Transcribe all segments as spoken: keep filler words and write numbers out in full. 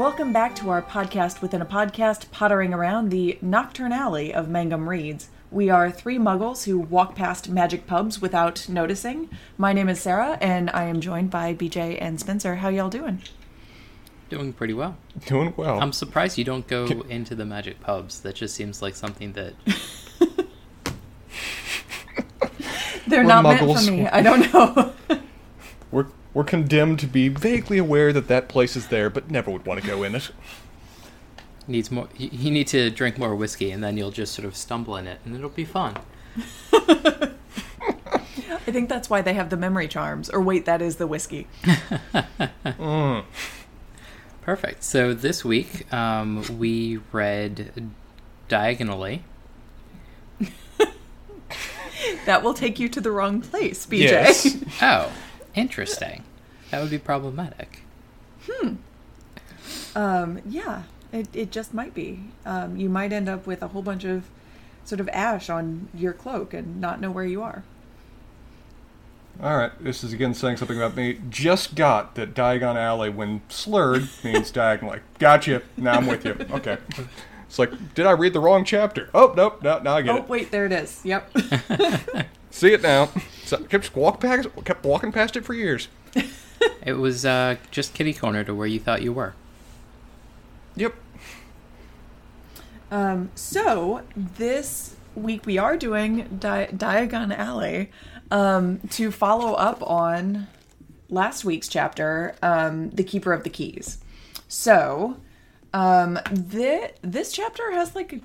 Welcome back to our podcast within a podcast, Pottering Around the Nocturnality of Mangum Reads. We are three muggles who walk past magic pubs without noticing. My name is Sarah, and I am joined by B J and Spencer. How y'all doing? Doing pretty well. Doing well. I'm surprised you don't go Can- into the magic pubs. That just seems like something that... They're We're not muggles. Meant for me. I don't know. We're... We're condemned to be vaguely aware that that place is there, but never would want to go in it. Needs more. You need to drink more whiskey, and then you'll just sort of stumble in it, and it'll be fun. I think that's why they have the memory charms. Or wait, that is the whiskey. mm. Perfect. So this week, um, we read Diagon Alley. That will take you to the wrong place, B J. Yes. Oh. Interesting. That would be problematic. Hmm. Um, yeah, it it just might be. Um, you might end up with a whole bunch of sort of ash on your cloak and not know where you are. All right. This is again saying something about me. Just got that Diagon Alley, when slurred, means diagonally. Gotcha. Now I'm with you. Okay. It's like, did I read the wrong chapter? Oh, nope. No, now I get oh, it. Oh, wait. There it is. Yep. See it now. So, kept, walk past, kept walking past it for years. It was uh, just kitty corner to where you thought you were. Yep. Um, so, this week we are doing Di- Diagon Alley um, to follow up on last week's chapter, um, The Keeper of the Keys. So, um, th- this chapter has like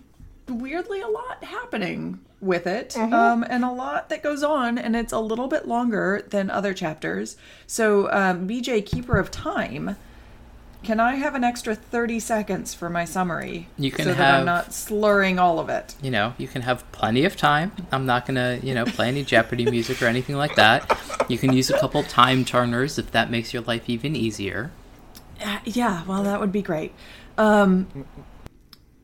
weirdly a lot happening with it, mm-hmm. um, and a lot that goes on, and it's a little bit longer than other chapters. So, um, B J, Keeper of Time, can I have an extra thirty seconds for my summary? You can so have, that I'm not slurring all of it. You know, you can have plenty of time. I'm not gonna, you know, play any Jeopardy music or anything like that. You can use a couple time turners if that makes your life even easier. Uh, yeah, well, that would be great. Um...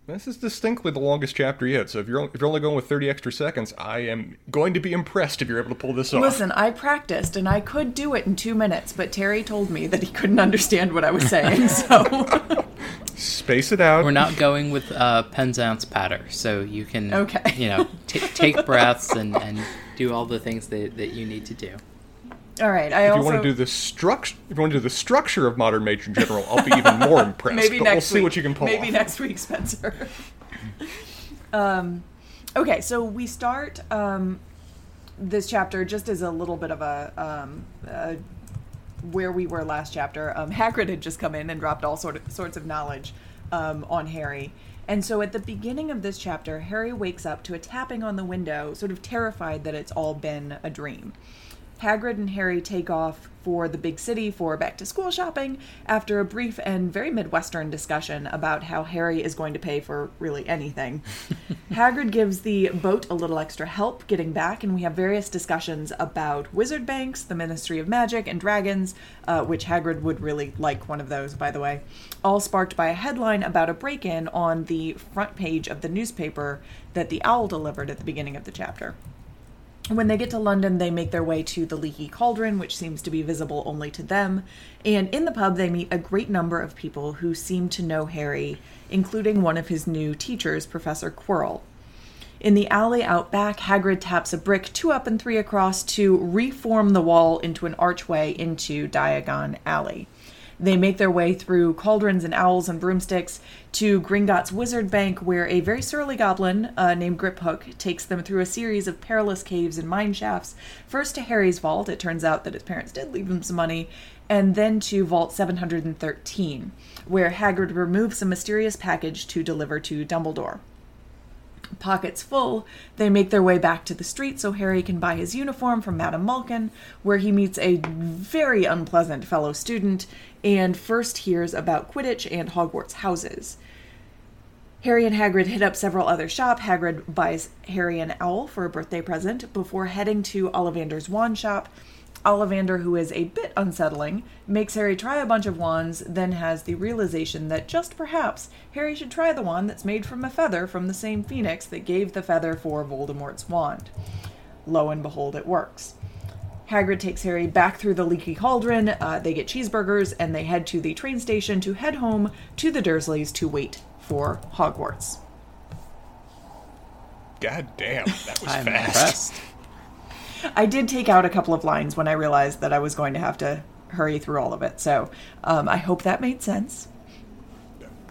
This is distinctly the longest chapter yet, so if you're if you're only going with thirty extra seconds, I am going to be impressed if you're able to pull this off. Listen, I practiced, and I could do it in two minutes, but Terry told me that he couldn't understand what I was saying, so... Space it out. We're not going with uh, Penzance patter, so you can, okay. you know, t- take breaths and, and do all the things that, that you need to do. All right, I if also... You want to do the struct- if you want to do the structure of Modern Major General, I'll be even more impressed. Maybe but next we'll see week. What you can pull Maybe off. Next week, Spencer. um, okay, so we start um, this chapter just as a little bit of a... Um, a where we were last chapter. Um, Hagrid had just come in and dropped all sort of, sorts of knowledge um, on Harry. And so at the beginning of this chapter, Harry wakes up to a tapping on the window, sort of terrified that it's all been a dream. Hagrid and Harry take off for the big city for back-to-school shopping after a brief and very Midwestern discussion about how Harry is going to pay for really anything. Hagrid gives the boat a little extra help getting back, and we have various discussions about wizard banks, the Ministry of Magic, and dragons, uh, which Hagrid would really like one of those, by the way, all sparked by a headline about a break-in on the front page of the newspaper that the owl delivered at the beginning of the chapter. When they get to London, they make their way to the Leaky Cauldron, which seems to be visible only to them. And in the pub, they meet a great number of people who seem to know Harry, including one of his new teachers, Professor Quirrell. In the alley out back, Hagrid taps a brick two up and three across to reform the wall into an archway into Diagon Alley. They make their way through cauldrons and owls and broomsticks to Gringotts' wizard bank, where a very surly goblin uh, named Griphook takes them through a series of perilous caves and mine shafts, first to Harry's vault, it turns out that his parents did leave him some money, and then to Vault seven hundred thirteen, where Hagrid removes a mysterious package to deliver to Dumbledore. Pockets full, they make their way back to the street so Harry can buy his uniform from Madame Malkin, where he meets a very unpleasant fellow student and first hears about Quidditch and Hogwarts houses. Harry and Hagrid hit up several other shops. Hagrid buys Harry an owl for a birthday present before heading to Ollivander's wand shop. Ollivander, who is a bit unsettling, makes Harry try a bunch of wands, then has the realization that just perhaps Harry should try the wand that's made from a feather from the same phoenix that gave the feather for Voldemort's wand. Lo and behold, it works. Hagrid takes Harry back through the Leaky Cauldron, uh, they get cheeseburgers, and they head to the train station to head home to the Dursleys to wait for Hogwarts. God damn, that was I'm fast. Impressed. I did take out a couple of lines when I realized that I was going to have to hurry through all of it, so um, I hope that made sense.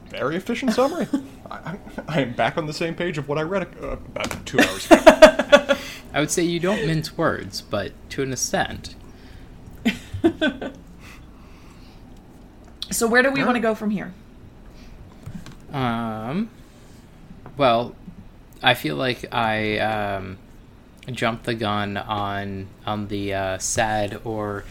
Very efficient summary. I, I am back on the same page of what I read uh, about two hours ago. I would say you don't mince words, but to an extent. So where do we want to go from here? Um, well, I feel like I um, jumped the gun on on the uh, sad or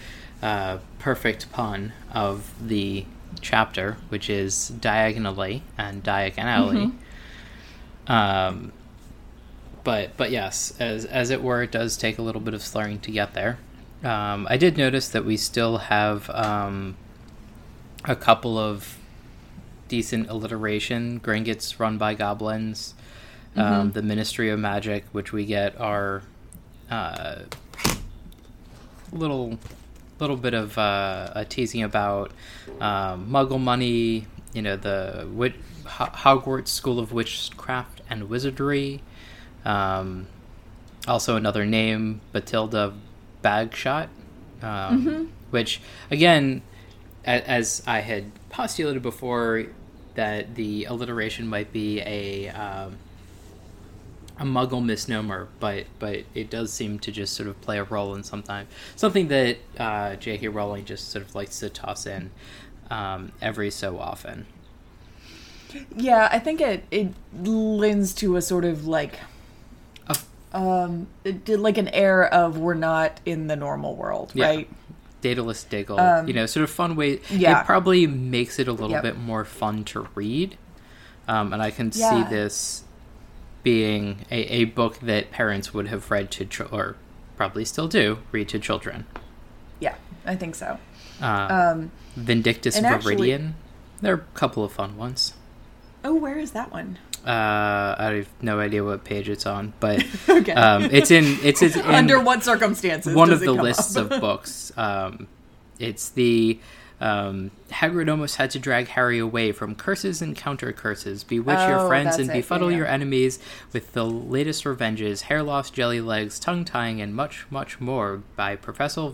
uh, perfect pun of the chapter, which is Diagon Alley and Diagon Alley. Mm-hmm. Um, but but yes, as as it were, it does take a little bit of slurring to get there. Um, I did notice that we still have um, a couple of decent alliteration. Gringotts run by goblins. Mm-hmm. Um, the Ministry of Magic, which we get our uh, little. little bit of uh, a teasing about um, muggle money, you know, the wit- H- Hogwarts School of Witchcraft and Wizardry. Um, also another name, Bathilda Bagshot, um, mm-hmm. which, again, a- as I had postulated before, that the alliteration might be a um, a muggle misnomer, but but it does seem to just sort of play a role in sometimes something that uh, J K Rowling just sort of likes to toss in um, every so often. Yeah, I think it it lends to a sort of like a, um it did like an air of we're not in the normal world, yeah. Right? Daedalus Diggle, um, you know, sort of fun way. Yeah. It probably makes it a little yep. bit more fun to read, um, and I can yeah. see this being a, a book that parents would have read to, ch- or probably still do, read to children. Yeah, I think so. Uh, um, Vindictus Viridian. Actually, there are a couple of fun ones. Oh, where is that one? Uh, I have no idea what page it's on, but okay. um, it's in... It's, it's in Under what circumstances One of the lists of books. Um, it's the... Um, Hagrid almost had to drag Harry away from curses and counter curses. Bewitch oh, your friends and befuddle it, yeah. your enemies with the latest revenges, hair loss, jelly legs, tongue tying, and much, much more by Professor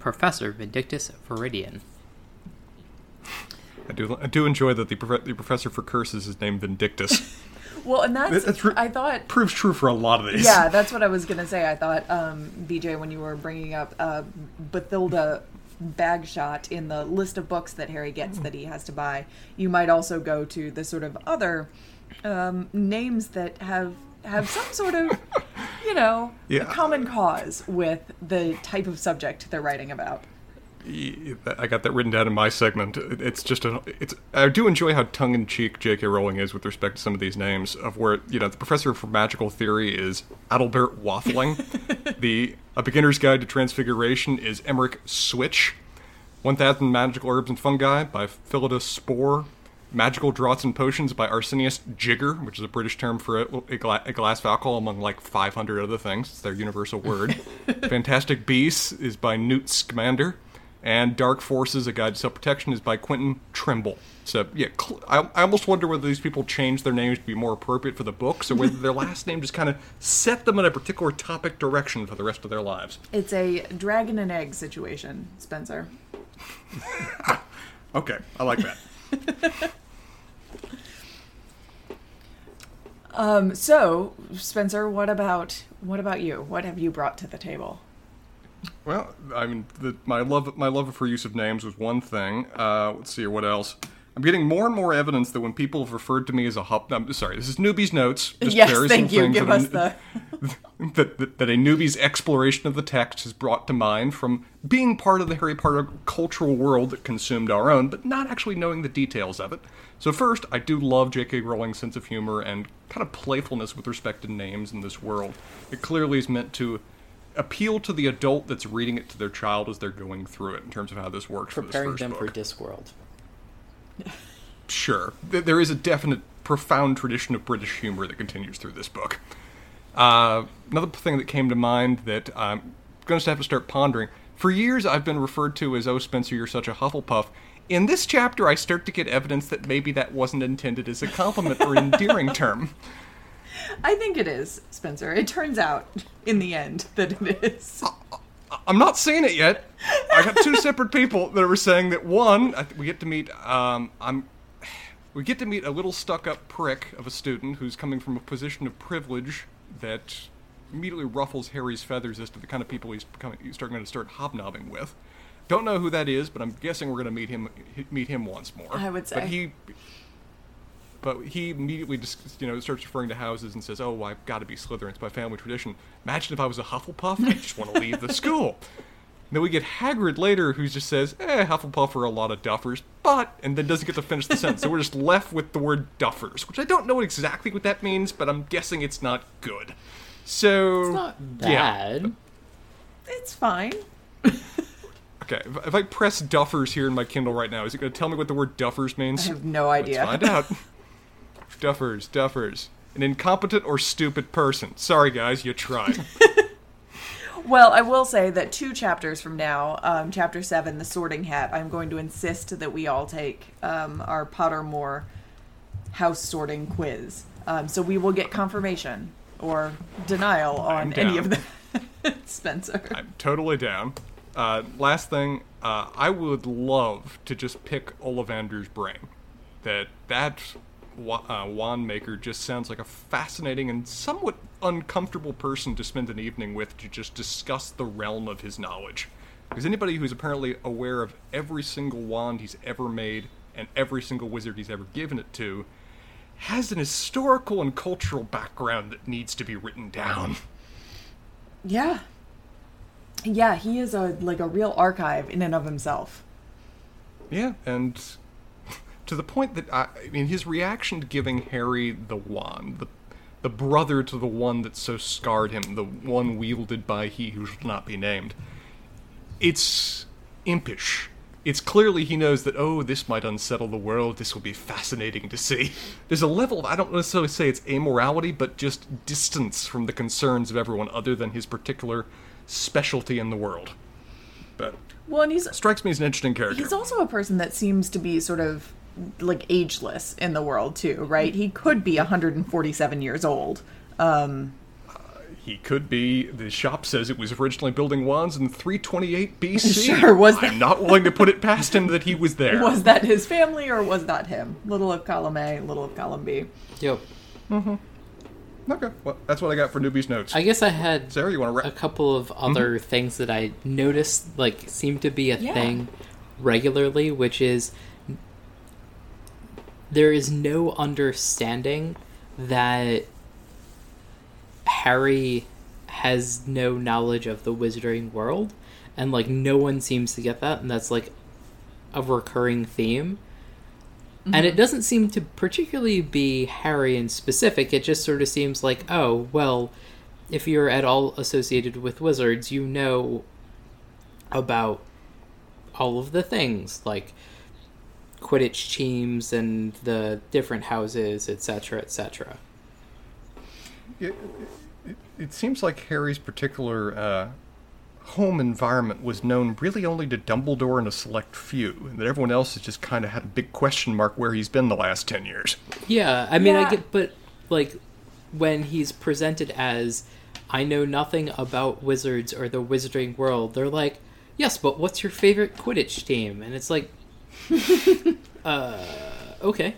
Professor Vindictus Viridian. I do I do enjoy that the, prof- the professor for curses is named Vindictus. Well, and that's, that's re- I thought... Proves true for a lot of these. Yeah, that's what I was going to say. I thought, um, B J, when you were bringing up uh, Bathilda Bagshot in the list of books that Harry gets that he has to buy, you might also go to the sort of other um, names that have have some sort of, you know, yeah. common cause with the type of subject they're writing about. I got that written down in my segment. It's just a, it's. I do enjoy how tongue-in-cheek J K Rowling is with respect to some of these names, of where, you know, the professor for magical theory is Adalbert Waffling. the A Beginner's Guide to Transfiguration is Emmerich Switch. one thousand Magical Herbs and Fungi by Phyllida Spore. Magical Draughts and Potions by Arsenius Jigger, which is a British term for a, a, gla- a glass of alcohol among like five hundred other things. It's their universal word. Fantastic Beasts is by Newt Scamander. And Dark Forces, A Guide to Self-Protection is by Quentin Trimble. So, yeah, cl- I, I almost wonder whether these people change their names to be more appropriate for the books, or whether their last name just kind of set them in a particular topic direction for the rest of their lives. It's a dragon and egg situation, Spencer. Okay, I like that. um, so, Spencer, what about what about you? What have you brought to the table? Well, I mean, the, my love my love for use of names was one thing. Uh, let's see, what else? I'm getting more and more evidence that when people have referred to me as a hub... I'm sorry, this is Newbie's Notes. Just yes, thank you. Give us the... that, that, that a newbie's exploration of the text has brought to mind from being part of the Harry Potter cultural world that consumed our own, but not actually knowing the details of it. So first, I do love J K Rowling's sense of humor and kind of playfulness with respect to names in this world. It clearly is meant to appeal to the adult that's reading it to their child as they're going through it in terms of how this works. Preparing for this first book. Preparing them for Discworld. Sure. There is a definite, profound tradition of British humor that continues through this book. Uh, another thing that came to mind that I'm going to have to start pondering. For years, I've been referred to as, oh, Spencer, you're such a Hufflepuff. In this chapter, I start to get evidence that maybe that wasn't intended as a compliment or endearing term. I think it is, Spencer. It turns out, in the end, that it is. I'm not seeing it yet. I got two separate people that were saying that, one, we get to meet, um, I'm, we get to meet a little stuck-up prick of a student who's coming from a position of privilege that immediately ruffles Harry's feathers as to the kind of people he's, becoming, he's starting to start hobnobbing with. Don't know who that is, but I'm guessing we're going to meet him meet him once more. I would say. But he, but he immediately just, you know, starts referring to houses and says, oh, I've got to be Slytherin. It's my family tradition. Imagine if I was a Hufflepuff. I just want to leave the school. And then we get Hagrid later, who just says, eh, Hufflepuff are a lot of duffers, but, and then doesn't get to finish the sentence. So we're just left with the word duffers, which I don't know exactly what that means, but I'm guessing it's not good. So, it's not bad. Yeah. It's fine. Okay, if I press duffers here in my Kindle right now, is it going to tell me what the word duffers means? I have no idea. Let's find out. Duffers, duffers. An incompetent or stupid person. Sorry, guys, you tried. Well, I will say that two chapters from now, um, Chapter seven, The Sorting Hat, I'm going to insist that we all take um, our Pottermore house sorting quiz. Um, so we will get confirmation or denial on any of that, Spencer. I'm totally down. Uh, last thing, uh, I would love to just pick Ollivander's brain. That that wa- uh, wand maker just sounds like a fascinating and somewhat uncomfortable person to spend an evening with to just discuss the realm of his knowledge. Because anybody who's apparently aware of every single wand he's ever made and every single wizard he's ever given it to has an historical and cultural background that needs to be written down. Yeah. Yeah, he is a like a real archive in and of himself. Yeah, and to the point that, I, I mean, his reaction to giving Harry the wand, the, the brother to the one that so scarred him, the one wielded by he who shall not be named, it's impish. It's clearly he knows that, oh, this might unsettle the world, this will be fascinating to see. There's a level of, I don't necessarily say it's amorality, but just distance from the concerns of everyone other than his particular specialty in the world. But well, and he's, strikes me as an interesting character. He's also a person that seems to be sort of like ageless in the world too, right? He could be one hundred forty-seven years old. Um, uh, he could be, the shop says it was originally building wands in three twenty-eight B C. Sure, was that? I'm not willing to put it past him that he was there. Was that his family or was that him? Little of column A, little of column B. Yep. Mm-hmm. Okay, well, that's what I got for Newbie's Notes. I guess I had Sarah, you want to wrap? A couple of other mm-hmm. things that I noticed, like, seem to be a yeah. thing regularly, which is there is no understanding that Harry has no knowledge of the Wizarding World, and, like, no one seems to get that, and that's, like, a recurring theme. Mm-hmm. And it doesn't seem to particularly be Harry in specific. It just sort of seems like, oh, well, if you're at all associated with wizards, you know about all of the things, like Quidditch teams and the different houses, et cetera, et cetera. It, it, it seems like Harry's particular uh, home environment was known really only to Dumbledore and a select few, and that everyone else has just kind of had a big question mark where he's been the last ten years. Yeah, I mean, yeah. I get, but like when he's presented as, I know nothing about wizards or the Wizarding World, they're like, yes, but what's your favorite Quidditch team? And it's like, uh, okay.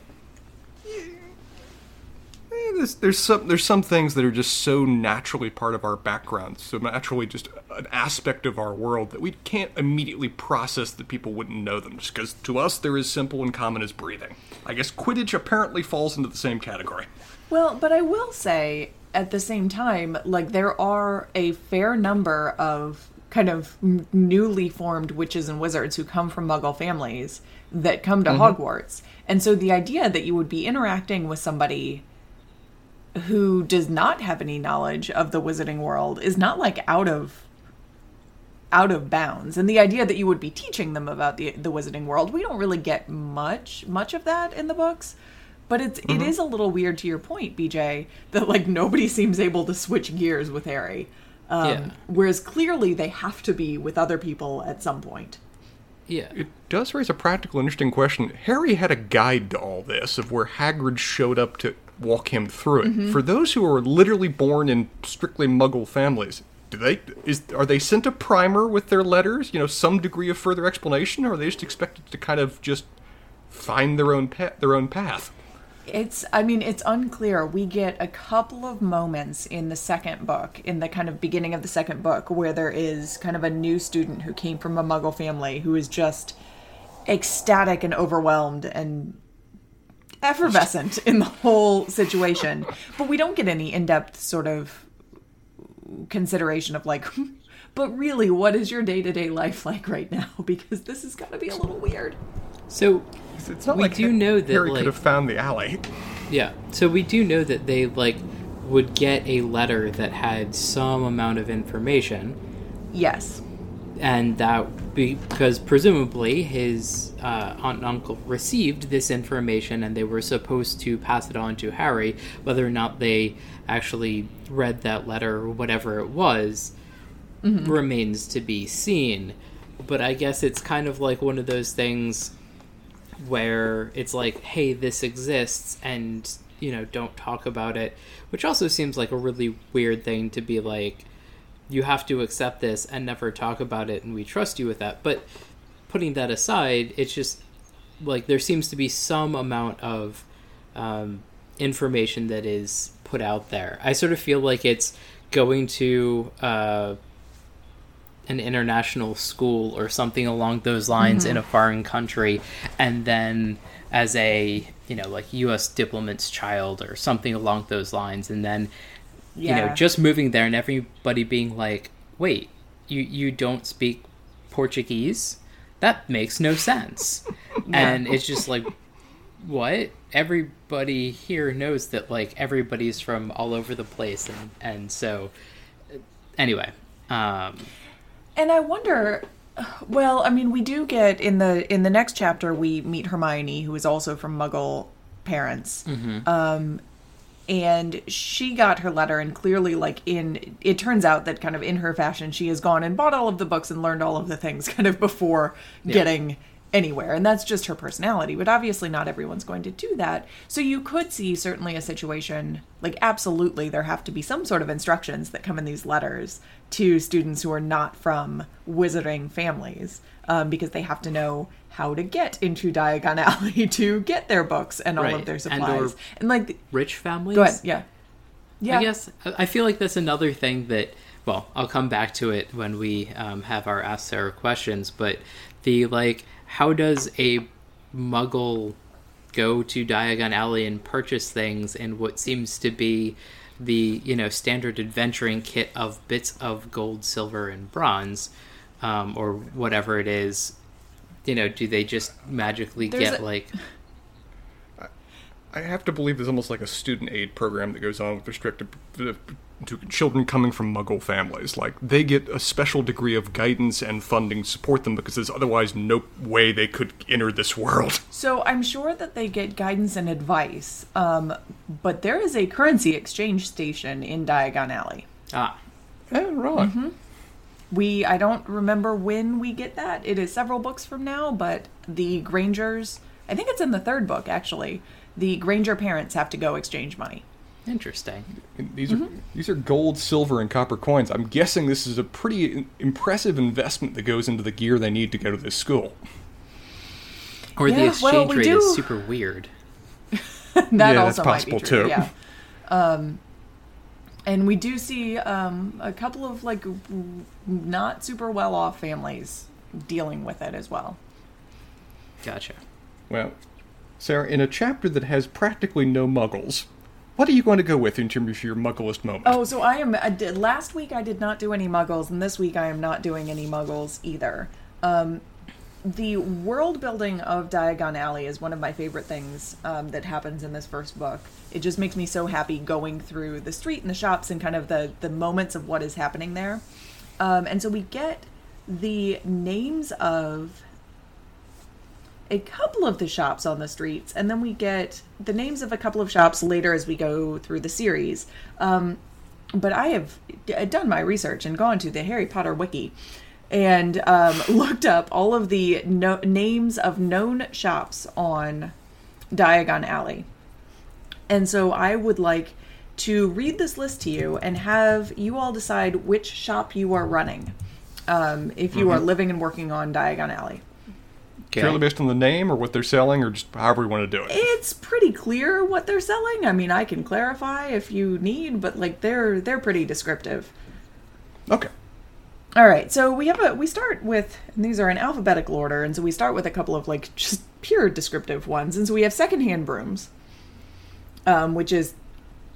There's, there's some there's some things that are just so naturally part of our background, so naturally just an aspect of our world that we can't immediately process that people wouldn't know them, just because to us they're as simple and common as breathing. I guess Quidditch apparently falls into the same category. Well, but I will say, at the same time, like, there are a fair number of kind of newly formed witches and wizards who come from Muggle families that come to mm-hmm. Hogwarts. And so the idea that you would be interacting with somebody who does not have any knowledge of the Wizarding World is not like out of out of bounds. And the idea that you would be teaching them about the the Wizarding World, we don't really get much much of that in the books. But it's mm-hmm. it is a little weird, to your point, B J, that like nobody seems able to switch gears with Harry. Um, yeah. Whereas clearly they have to be with other people at some point. Yeah. It does raise a practical, interesting question. Harry had a guide to all this of where Hagrid showed up to walk him through it. Mm-hmm. For those who are literally born in strictly Muggle families, do they is are they sent a primer with their letters? You know, some degree of further explanation, or are they just expected to kind of just find their own pa- their own path? It's, I mean, it's unclear. We get a couple of moments in the second book, in the kind of beginning of the second book, where there is kind of a new student who came from a Muggle family who is just ecstatic and overwhelmed and effervescent in the whole situation. But we don't get any in-depth sort of consideration of like, but really, what is your day-to-day life like right now? Because this is going to be a little weird. So... It's not we like do Harry, know that Harry like, could have found the alley. Yeah, so we do know that they like would get a letter that had some amount of information. Yes, and that be, because presumably his uh, aunt and uncle received this information, and they were supposed to pass it on to Harry. Whether or not they actually read that letter or whatever it was mm-hmm. remains to be seen. But I guess it's kind of like one of those things where it's like, hey, this exists, and, you know, don't talk about it, which also seems like a really weird thing to be like, you have to accept this and never talk about it, and we trust you with that. But putting that aside, it's just like there seems to be some amount of um, information that is put out there. I sort of feel like it's going to uh, an international school or something along those lines mm-hmm. in a foreign country, and then as a, you know, like U S diplomat's child or something along those lines, and then yeah. you know, just moving there and everybody being like, wait, you you don't speak Portuguese? That makes no sense. yeah. And it's just like, what? Everybody here knows that like everybody's from all over the place, and and so anyway um and I wonder, well, I mean, we do get in the in the next chapter, we meet Hermione, who is also from Muggle parents. Mm-hmm. Um, and she got her letter, and clearly, like, in it turns out that kind of in her fashion, she has gone and bought all of the books and learned all of the things kind of before yeah. getting anywhere. And that's just her personality. But obviously not everyone's going to do that. So you could see certainly a situation, like, absolutely, there have to be some sort of instructions that come in these letters to students who are not from wizarding families, um, because they have to know how to get into Diagon Alley to get their books and all right. of their supplies. And, and like the, rich families? Go ahead, yeah. yeah. I guess, I feel like that's another thing that, well, I'll come back to it when we um, have our Ask Sarah questions, but the, like, how does a Muggle go to Diagon Alley and purchase things in what seems to be the, you know, standard adventuring kit of bits of gold, silver, and bronze, um, or whatever it is? You know, do they just magically There's get, a... like... I have to believe there's almost like a student aid program that goes on with restricted to children coming from Muggle families. Like, they get a special degree of guidance and funding to support them, because there's otherwise no way they could enter this world. So I'm sure that they get guidance and advice, um, but there is a currency exchange station in Diagon Alley. Ah. Yeah, right. Mm-hmm. We, I don't remember when we get that. It is several books from now, but the Grangers, I think it's in the third book, actually, the Granger parents have to go exchange money. Interesting. These are mm-hmm. these are gold, silver, and copper coins. I'm guessing this is a pretty impressive investment that goes into the gear they need to go to this school. Or yeah, the exchange well, we rate do. is super weird. that yeah, also that's possible might be true, too. Yeah. Um, and we do see um, a couple of like not super well-off families dealing with it as well. Gotcha. Well, Sarah, in a chapter that has practically no Muggles, what are you going to go with in terms of your Mugglest moment? Oh, so I am... I did, last week I did not do any Muggles, and this week I am not doing any Muggles either. Um, the world building of Diagon Alley is one of my favorite things um, that happens in this first book. It just makes me so happy going through the street and the shops and kind of the, the moments of what is happening there. Um, and so we get the names of a couple of the shops on the streets, and then we get the names of a couple of shops later as we go through the series. Um, But I have done my research and gone to the Harry Potter Wiki and um, looked up all of the no- names of known shops on Diagon Alley. And so I would like to read this list to you and have you all decide which shop you are running um, if you mm-hmm. are living and working on Diagon Alley. Okay. Purely based on the name or what they're selling or just however we want to do it. It's pretty clear what they're selling. I mean, I can clarify if you need, but like they're they're pretty descriptive. Okay. All right. So we have a we start with, and these are in alphabetical order, and so we start with a couple of like just pure descriptive ones. And so we have secondhand brooms, um, which is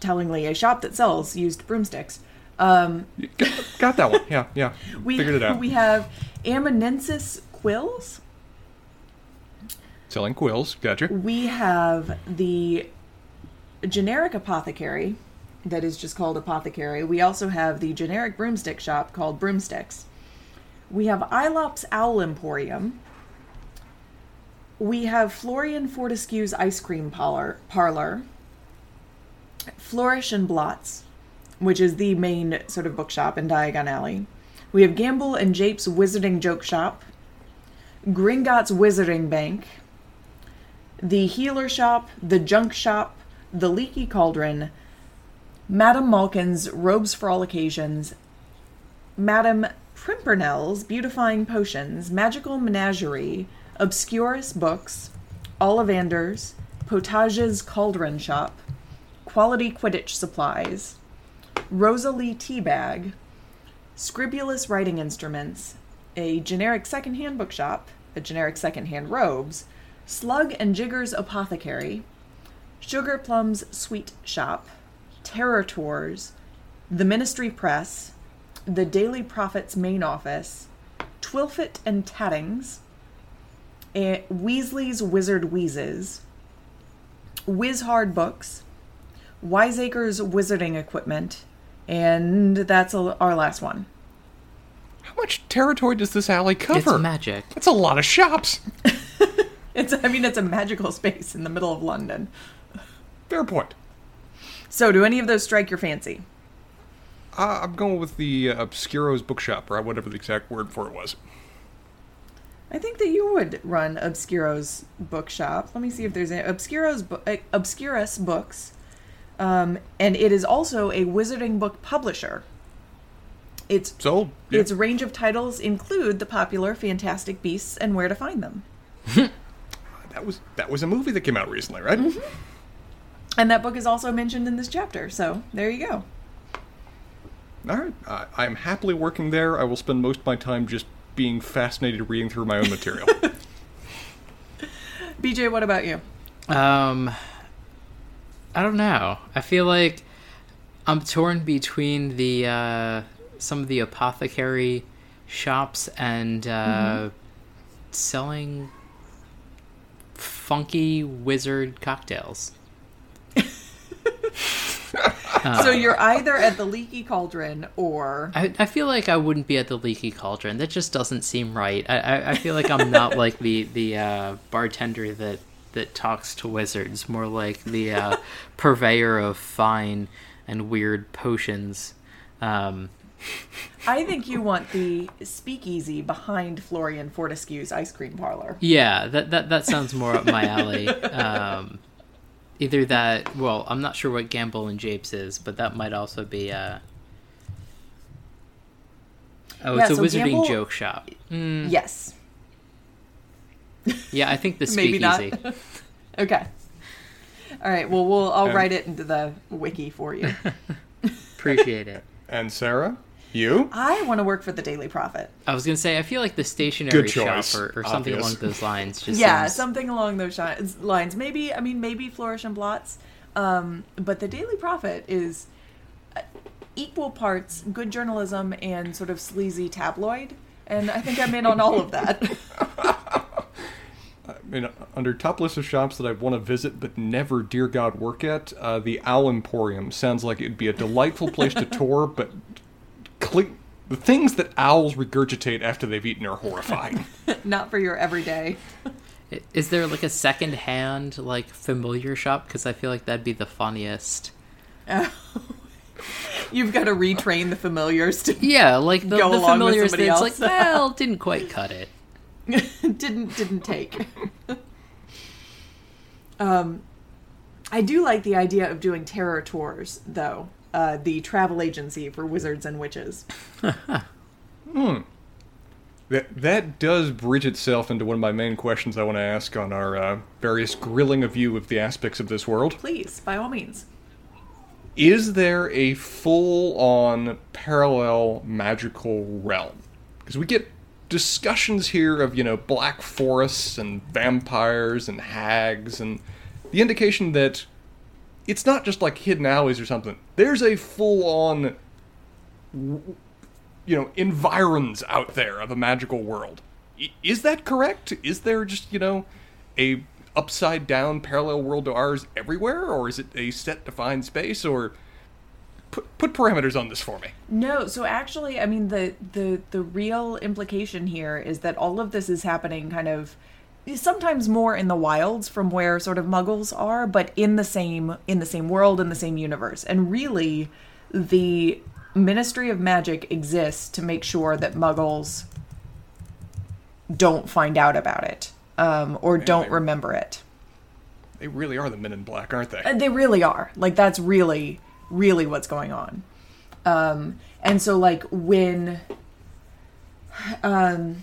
tellingly a shop that sells used broomsticks. Um, got, got that one. Yeah, yeah. We figured it out. We have Amanensis quills. Selling quills, gotcha. We have the generic apothecary that is just called Apothecary. We also have the generic broomstick shop called Broomsticks. We have Ilop's Owl Emporium. We have Florean Fortescue's Ice Cream Parlour, Parlor. Flourish and Blotts, which is the main sort of bookshop in Diagon Alley. We have Gamble and Jape's Wizarding Joke Shop. Gringotts Wizarding Bank. The Healer Shop, the Junk Shop, the Leaky Cauldron, Madame Malkin's Robes for All Occasions, Madame Primpernel's Beautifying Potions, Magical Menagerie, Obscurus Books, Ollivander's, Potage's Cauldron Shop, Quality Quidditch Supplies, Rosalie Teabag, Scribulous Writing Instruments, a generic secondhand bookshop, a generic secondhand robes, Slug and Jigger's Apothecary, Sugar Plum's Sweet Shop, Terror Tours, The Ministry Press, The Daily Prophet's Main Office, Twilfit and Tattings, Weasley's Wizard Wheezes, Wizhard Books, Wiseacre's Wizarding Equipment, and that's our last one. How much territory does this alley cover? It's magic. That's a lot of shops. It's, I mean, it's a magical space in the middle of London. Fair point. So, do any of those strike your fancy? Uh, I'm going with the uh, Obscurus Bookshop, or whatever the exact word for it was. I think that you would run Obscurus Bookshop. Let me see if there's any. Obscurus, uh, Obscurus Books. Um, and it is also a wizarding book publisher. Its, Sold. Yeah. Its range of titles include the popular Fantastic Beasts and Where to Find Them. That was that was a movie that came out recently, right? Mm-hmm. And that book is also mentioned in this chapter, so there you go. All right. Uh, I'm happily working there. I will spend most of my time just being fascinated reading through my own material. B J, what about you? Um, I don't know. I feel like I'm torn between the uh, some of the apothecary shops and uh, mm-hmm. selling funky wizard cocktails. uh, so you're either at the Leaky Cauldron or... I, I feel like I wouldn't be at the Leaky Cauldron. That just doesn't seem right. I, I, I feel like I'm not like the, the uh, bartender that, that talks to wizards. More like the uh, purveyor of fine and weird potions. Um, I think you want the speakeasy behind Florean Fortescue's Ice Cream Parlour. Yeah, that that, that sounds more up my alley. Um, either that, well, I'm not sure what Gamble and Japes is, but that might also be a... Oh, yeah, it's a so wizarding Gamble... joke shop. Mm. Yes. Yeah, I think the speakeasy. Maybe not. Okay. All right, well, we'll I'll um, write it into the wiki for you. Appreciate it. And Sarah? You? I want to work for the Daily Prophet. I was going to say, I feel like the stationery shop or, or something along those lines. Just yeah, seems... something along those sh- lines. Maybe, I mean, maybe Flourish and Blotts. Um, but the Daily Prophet is equal parts good journalism and sort of sleazy tabloid. And I think I'm in on all of that. I mean, under top list of shops that I want to visit but never, dear God, work at, uh, the Owl Emporium sounds like it'd be a delightful place to tour, but... Clean. The things that owls regurgitate after they've eaten are horrifying. Not for your everyday. Is there like a second-hand, like familiar shop? Because I feel like that'd be the funniest. Oh. You've got to retrain the familiars to yeah, like the, go the along familiars with somebody else. It's like, well, didn't quite cut it. didn't didn't take. um, I do like the idea of doing terror tours, though. Uh, the travel agency for wizards and witches. Hmm. That that does bridge itself into one of my main questions I want to ask on our uh, various grilling of you of the aspects of this world. Please, by all means. Is there a full-on parallel magical realm? Because we get discussions here of, you know, black forests and vampires and hags, and the indication that it's not just like hidden alleys or something. There's a full-on... W- you know, environs out there of a magical world. I- is that correct? Is there just, you know, a upside-down parallel world to ours everywhere? Or is it a set defined space? Or put, put parameters on this for me. No, so actually, I mean, the, the, the real implication here is that all of this is happening kind of sometimes more in the wilds from where sort of muggles are, but in the same in the same world, in the same universe. And really, the... Ministry of Magic exists to make sure that muggles don't find out about it, um, or Man, don't they, remember it. They really are the Men in Black, aren't they? Uh, they really are. Like, that's really, really what's going on. Um, and so, like, when... Um,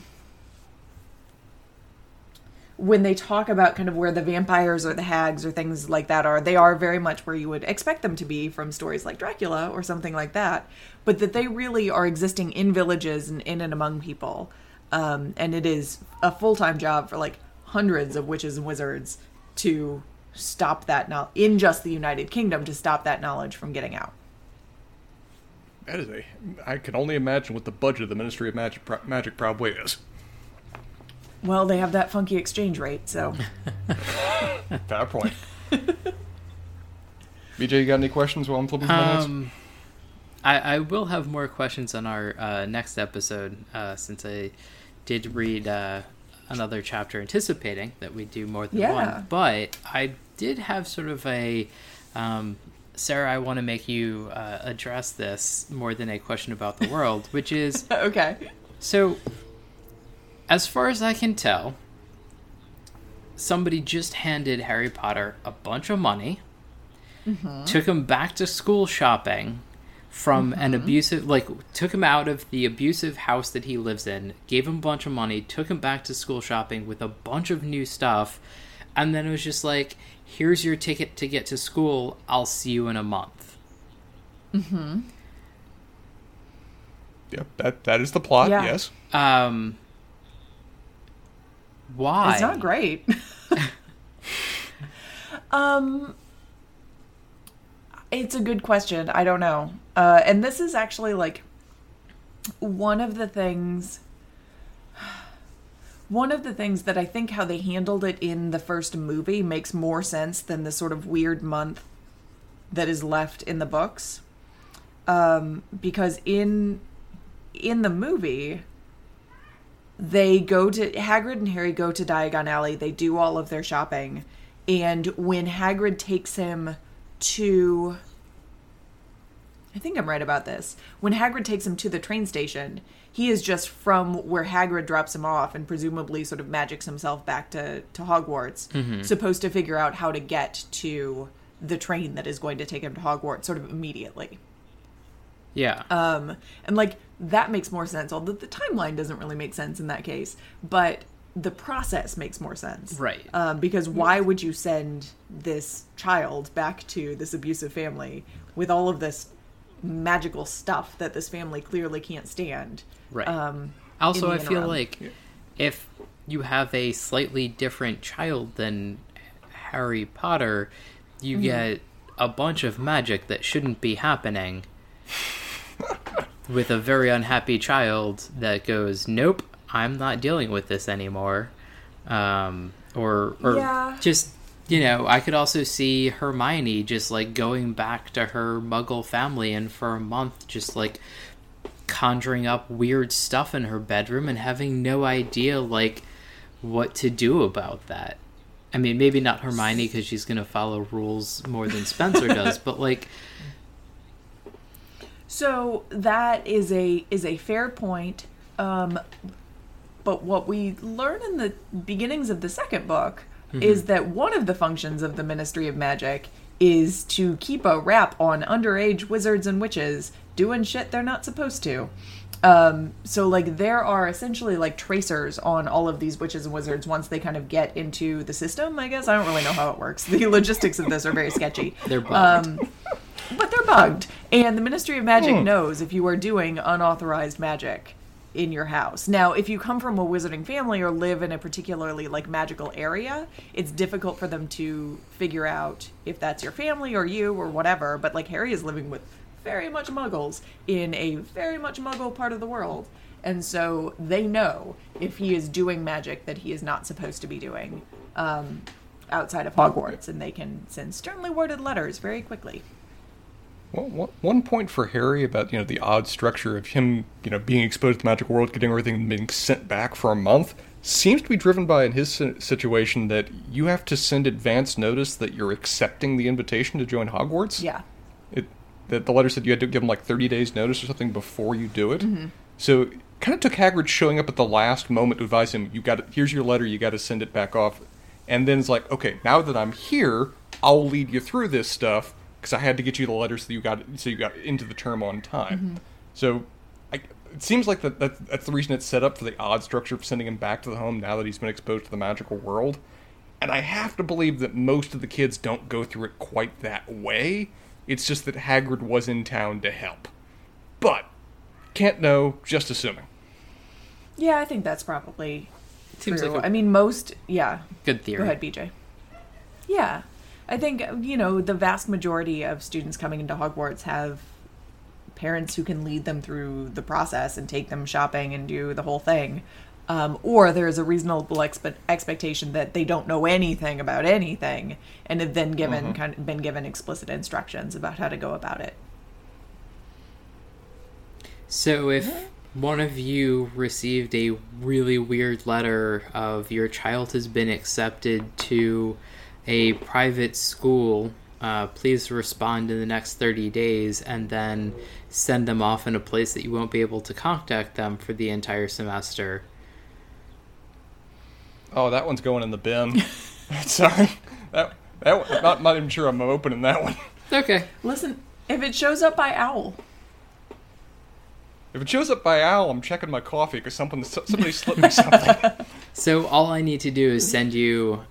when they talk about kind of where the vampires or the hags or things like that are, they are very much where you would expect them to be from stories like Dracula or something like that, but that they really are existing in villages and in and among people. Um, and it is a full-time job for like hundreds of witches and wizards to stop that knowledge in just the United Kingdom, to stop that knowledge from getting out. That is a, I can only imagine what the budget of the Ministry of Magic, pro- Magic probably is. Well, they have that funky exchange rate, so. Fair point. B J, you got any questions while I'm flipping my notes? I, I will have more questions on our uh, next episode, uh, since I did read uh, another chapter anticipating that we do more than yeah. one. But I did have sort of a, um, Sarah, I want to make you uh, address this more than a question about the world, which is... Okay. So... As far as I can tell, somebody just handed Harry Potter a bunch of money, mm-hmm. took him back to school shopping from mm-hmm. an abusive, like, took him out of the abusive house that he lives in, gave him a bunch of money, took him back to school shopping with a bunch of new stuff, and then it was just like, here's your ticket to get to school, I'll see you in a month. Mm-hmm. Yep, that, that is the plot, yeah. yes. Um... Why? It's not great. um, it's a good question. I don't know. Uh, and this is actually like one of the things, one of the things that I think how they handled it in the first movie makes more sense than the sort of weird month that is left in the books. Um, because in, in the movie... They go to, Hagrid and Harry go to Diagon Alley, they do all of their shopping, and when Hagrid takes him to, I think I'm right about this, when Hagrid takes him to the train station, he is just from where Hagrid drops him off and presumably sort of magics himself back to, to Hogwarts, mm-hmm. supposed to figure out how to get to the train that is going to take him to Hogwarts sort of immediately. Yeah. Um, and like, that makes more sense, although the timeline doesn't really make sense in that case, but the process makes more sense. Right. Um, because why would you send this child back to this abusive family with all of this magical stuff that this family clearly can't stand? Right. Um, also, I feel like if you have a slightly different child than Harry Potter, you mm-hmm. get a bunch of magic that shouldn't be happening. With a very unhappy child that goes, nope, I'm not dealing with this anymore. Um, or or yeah. just, you know, I could also see Hermione just, like, going back to her muggle family and for a month just, like, conjuring up weird stuff in her bedroom and having no idea, like, what to do about that. I mean, maybe not Hermione because she's going to follow rules more than Spencer does, but, like... So that is a is a fair point. Um, but what we learn in the beginnings of the second book mm-hmm. is that one of the functions of the Ministry of Magic is to keep a rap on underage wizards and witches doing shit they're not supposed to. Um, so, like, there are essentially, like, tracers on all of these witches and wizards once they kind of get into the system, I guess. I don't really know how it works. The logistics of this are very sketchy. They're bugged. Um, but they're bugged. And the Ministry of Magic mm. knows if you are doing unauthorized magic in your house. Now, if you come from a wizarding family or live in a particularly, like, magical area, it's difficult for them to figure out if that's your family or you or whatever. But, like, Harry is living with very much muggles in a very much muggle part of the world. And so they know if he is doing magic that he is not supposed to be doing um, outside of Hogwarts, and they can send sternly worded letters very quickly. Well, one point for Harry about, you know, the odd structure of him, you know, being exposed to the magic world, getting everything and being sent back for a month, seems to be driven by, in his situation, that you have to send advance notice that you're accepting the invitation to join Hogwarts. Yeah. It, that the letter said you had to give him, like, thirty days notice or something before you do it. Mm-hmm. So it kind of took Hagrid showing up at the last moment to advise him, you got to, here's your letter, you got to send it back off. And then it's like, okay, now that I'm here, I'll lead you through this stuff, because I had to get you the letter so you got so you got into the term on time. Mm-hmm. So I, it seems like that, that that's the reason it's set up for the odd structure of sending him back to the home now that he's been exposed to the magical world. And I have to believe that most of the kids don't go through it quite that way. It's just that Hagrid was in town to help. But can't know, just assuming. Yeah, I think that's probably Seems true. Like a I mean, most, yeah. Good theory. Go ahead, B J. Yeah. I think, you know, the vast majority of students coming into Hogwarts have parents who can lead them through the process and take them shopping and do the whole thing. Um, or there's a reasonable expe- expectation that they don't know anything about anything and have then given, mm-hmm. kind of been given explicit instructions about how to go about it. So if mm-hmm. one of you received a really weird letter of your child has been accepted to a private school, uh, please respond in the next thirty days and then send them off in a place that you won't be able to contact them for the entire semester. Oh, that one's going in the bin. Sorry. That, that one, I'm not, not even sure I'm opening that one. Okay. Listen, if it shows up by owl. If it shows up by owl, I'm checking my coffee because somebody, somebody slipped me something. So all I need to do is send you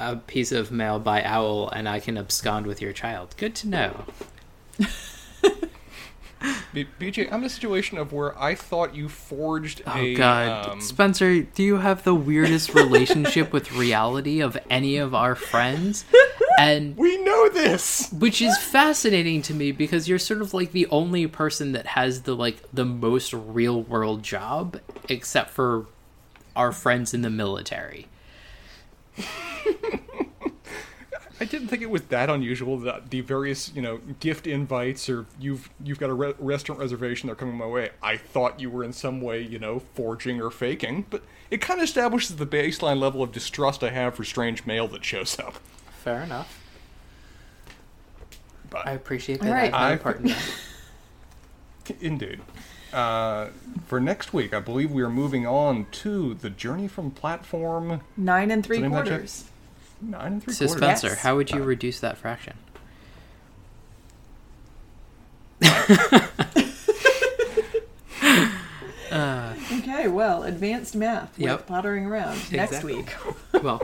a piece of mail by owl and I can abscond with your child. Good to know. B J, I'm in a situation of where I thought you forged oh, a... Oh, God. Um... Spencer, do you have the weirdest relationship with reality of any of our friends? And we know this! Which is fascinating to me, because you're sort of, like, the only person that has the, like, the most real-world job, except for our friends in the military. I didn't think it was that unusual that the various, you know, gift invites or you've you've got a re- restaurant reservation, they're coming my way. I thought you were in some way, you know, forging or faking, but it kind of establishes the baseline level of distrust I have for strange mail that shows up. Fair enough. But I appreciate that. All right. I, partner. Indeed. Uh, for next week, I believe we are moving on to the journey from platform... Nine and three quarters. Nine and three so quarters. So, Spencer, yes. How would you uh, reduce that fraction? uh, okay, well, advanced math with yep. Pottering Around exactly. Next week. Well,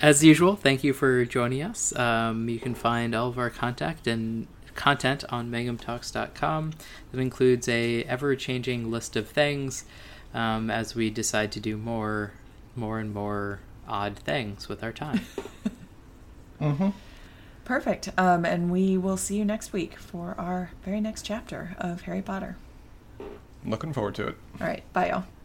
as usual, thank you for joining us. Um, you can find all of our contact and... content on megum talks dot com that includes a ever-changing list of things um, as we decide to do more more and more odd things with our time. Mm-hmm. Perfect. Um, and we will see you next week for our very next chapter of Harry Potter. Looking forward to it. All right. Bye, y'all.